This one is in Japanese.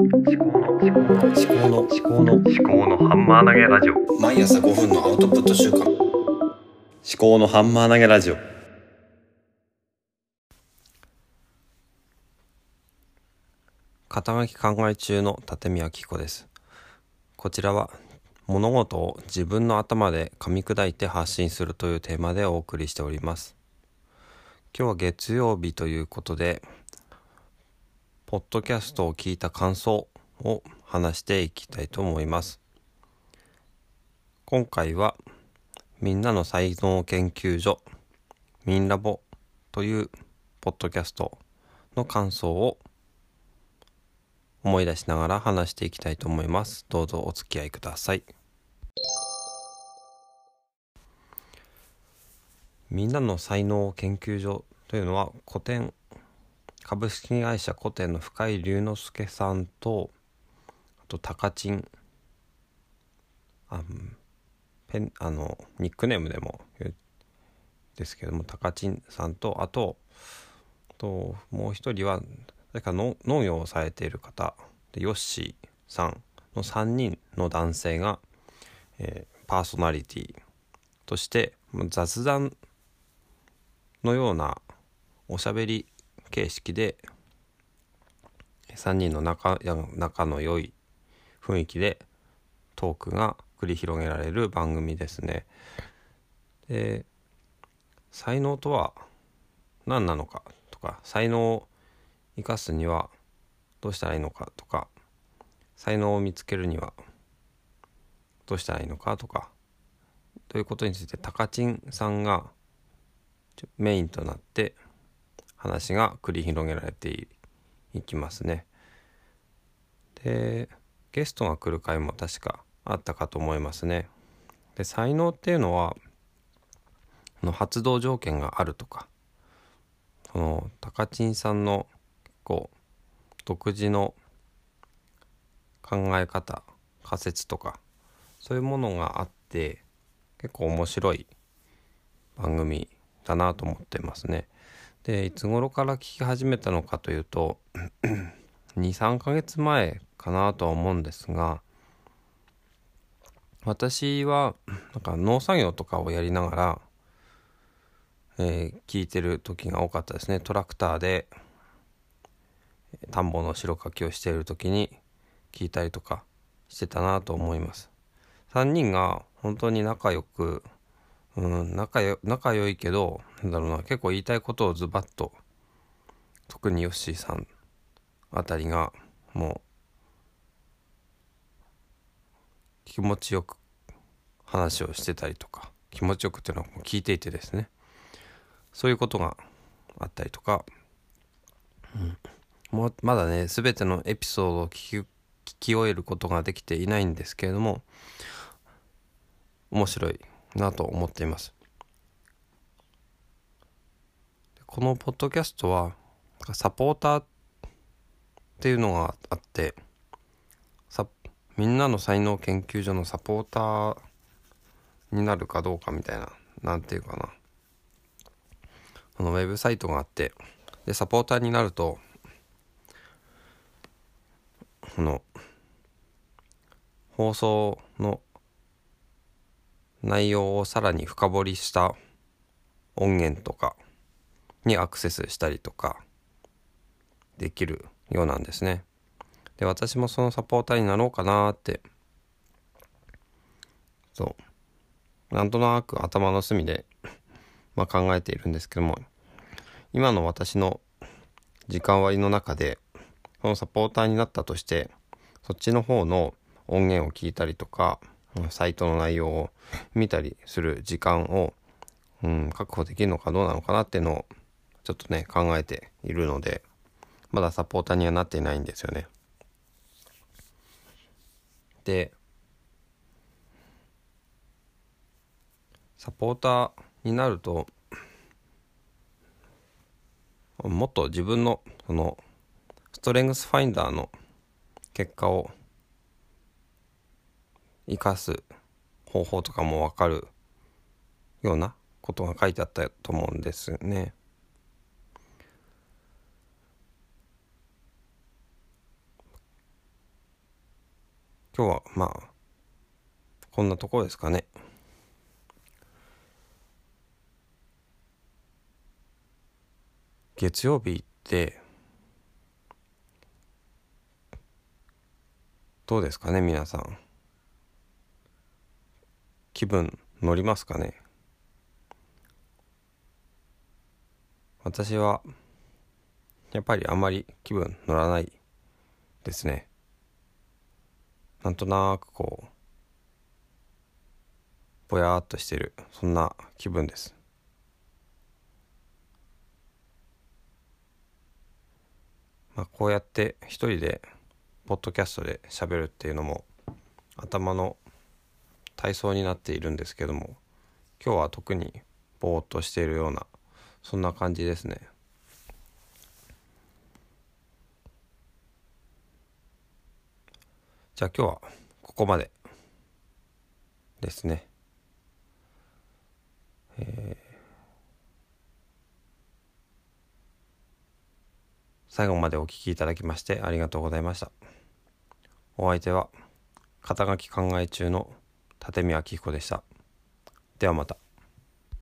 思考のハンマー投げラジオ。毎朝5分のアウトプット週間。思考のハンマー投げラジオ。肩書き考え中の立見明彦です。こちらは物事を自分の頭で噛み砕いて発信するというテーマでお送りしております。今日は月曜日ということで、ポッドキャストを聞いた感想を話していきたいと思います。今回はみんなの才能研究所みんラボというポッドキャストの感想を思い出しながら話していきたいと思います。どうぞお付き合いください。みんなの才能研究所というのは古典株式会社コテンの深井龍之介さんと、あとタカチン、ニックネームでも言うんですけども、タカチンさんと、あともう一人は誰かの農業をされている方で、ヨッシーさんの3人の男性が、パーソナリティとして雑談のようなおしゃべり形式で3人の仲の良い雰囲気でトークが繰り広げられる番組ですね。で、才能とは何なのかとか、才能を生かすにはどうしたらいいのかとか、才能を見つけるにはどうしたらいいのかとかということについて、タカチンさんがメインとなって話が繰り広げられていきますね。で、ゲストが来る回も確かあったかと思いますね。で、才能っていうのは発動条件があるとか、この高知さんの結構独自の考え方、仮説とかそういうものがあって、結構面白い番組だなと思ってますね。で、いつ頃から聞き始めたのかというと 2,3 ヶ月前かなとは思うんですが、私はなんか農作業とかをやりながら、聞いてる時が多かったですね。トラクターで田んぼの白かきをしている時に聞いたりとかしてたなと思います。3人が本当に仲良いけど、結構言いたいことをズバッと、特にヨッシーさんあたりがもう気持ちよく話をしてたりとか、気持ちよくっていうのはもう聞いていてですね、そういうことがあったりとか、まだね全てのエピソードを聞き終えることができていないんですけれども、面白いなと思っています。このポッドキャストはサポーターっていうのがあって、みんなの才能研究所のサポーターになるかどうかみたいな、なんていうかな、このウェブサイトがあって、でサポーターになるとこの放送の内容をさらに深掘りした音源とかにアクセスしたりとかできるようなんですね。で、私もそのサポーターになろうかなーって、そうなんとなく頭の隅で考えているんですけども、今の私の時間割の中でそのサポーターになったとして、そっちの方の音源を聞いたりとか、サイトの内容を見たりする時間を、確保できるのかどうなのかなっていうのをちょっとね考えているので、まだサポーターにはなっていないんですよね。で、サポーターになるともっと自分のそのストレングスファインダーの結果を生かす方法とかも分かるようなことが書いてあったと思うんですね。今日はまあこんなところですかね。月曜日ってどうですかね、皆さん気分乗りますかね。私はやっぱりあまり気分乗らないですね。なんとなくこうぼやーっとしてる、そんな気分です。まあ、こうやって一人でポッドキャストで喋るっていうのも頭の体操になっているんですけども、今日は特にぼーっとしているような、そんな感じですね。じゃあ今日はここまでですね。最後までお聞きいただきましてありがとうございました。お相手は肩書き考え中の立見明彦でした。ではまた。